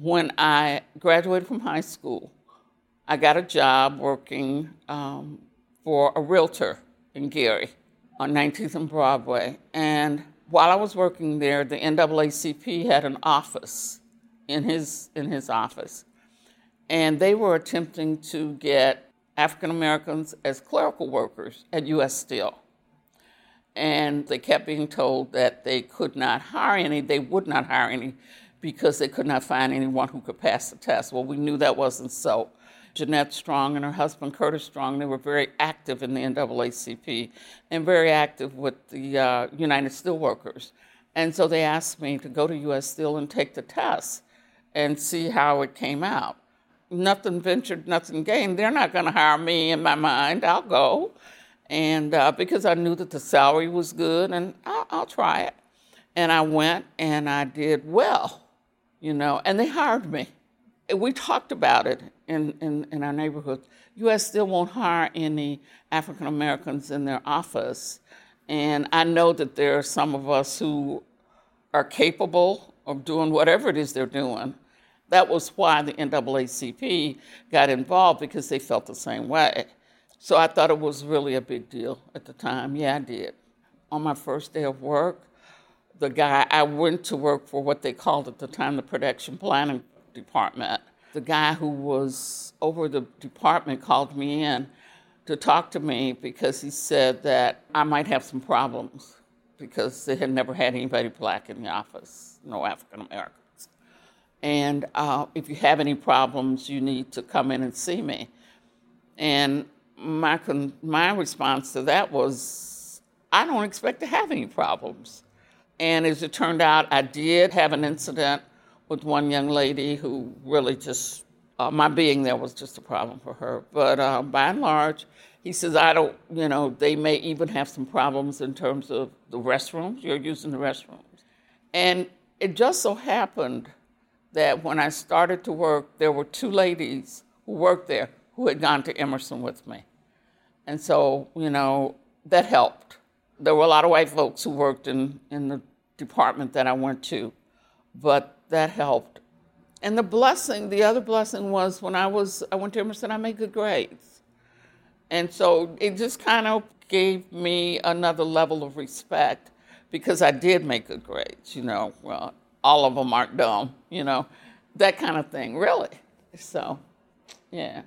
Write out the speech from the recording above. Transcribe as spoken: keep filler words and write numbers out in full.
when I graduated from high school, I got a job working um, for a realtor in Gary on nineteenth and Broadway. And while I was working there, the N double A C P had an office in his in his office. And they were attempting to get African Americans as clerical workers at U S. Steel. And they kept being told that they could not hire any, they would not hire any, because they could not find anyone who could pass the test. Well, we knew that wasn't so. Jeanette Strong and her husband, Curtis Strong, they were very active in the N double A C P and very active with the uh, United Steelworkers. And so they asked me to go to U S. Steel and take the test and see how it came out. Nothing ventured, nothing gained. They're not going to hire me in my mind. I'll go. And uh, because I knew that the salary was good, and I'll, I'll try it. And I went, and I did well, you know, and they hired me. We talked about it in, in, in our neighborhood. U S. Steel won't hire any African Americans in their office. And I know that there are some of us who are capable of doing whatever it is they're doing. That was why the N double A C P got involved, because they felt the same way. So I thought it was really a big deal at the time. Yeah, I did. On my first day of work, the guy, I went to work for what they called at the time the production planning department. The guy who was over the department called me in to talk to me because he said that I might have some problems because they had never had anybody black in the office, no African American. And uh, if you have any problems, you need to come in and see me. And my con- my response to that was, I don't expect to have any problems. And as it turned out, I did have an incident with one young lady who really just, uh, my being there was just a problem for her. But uh, by and large, he says, I don't, you know, they may even have some problems in terms of the restrooms. You're using the restrooms. And it just so happened that when I started to work, there were two ladies who worked there who had gone to Emerson with me. And so, you know, that helped. There were a lot of white folks who worked in, in the department that I went to, but that helped. And the blessing, the other blessing was when I was, I went to Emerson, I made good grades. And so it just kind of gave me another level of respect because I did make good grades, you know, well, all of them aren't dumb, you know, that kind of thing, really. So, yeah.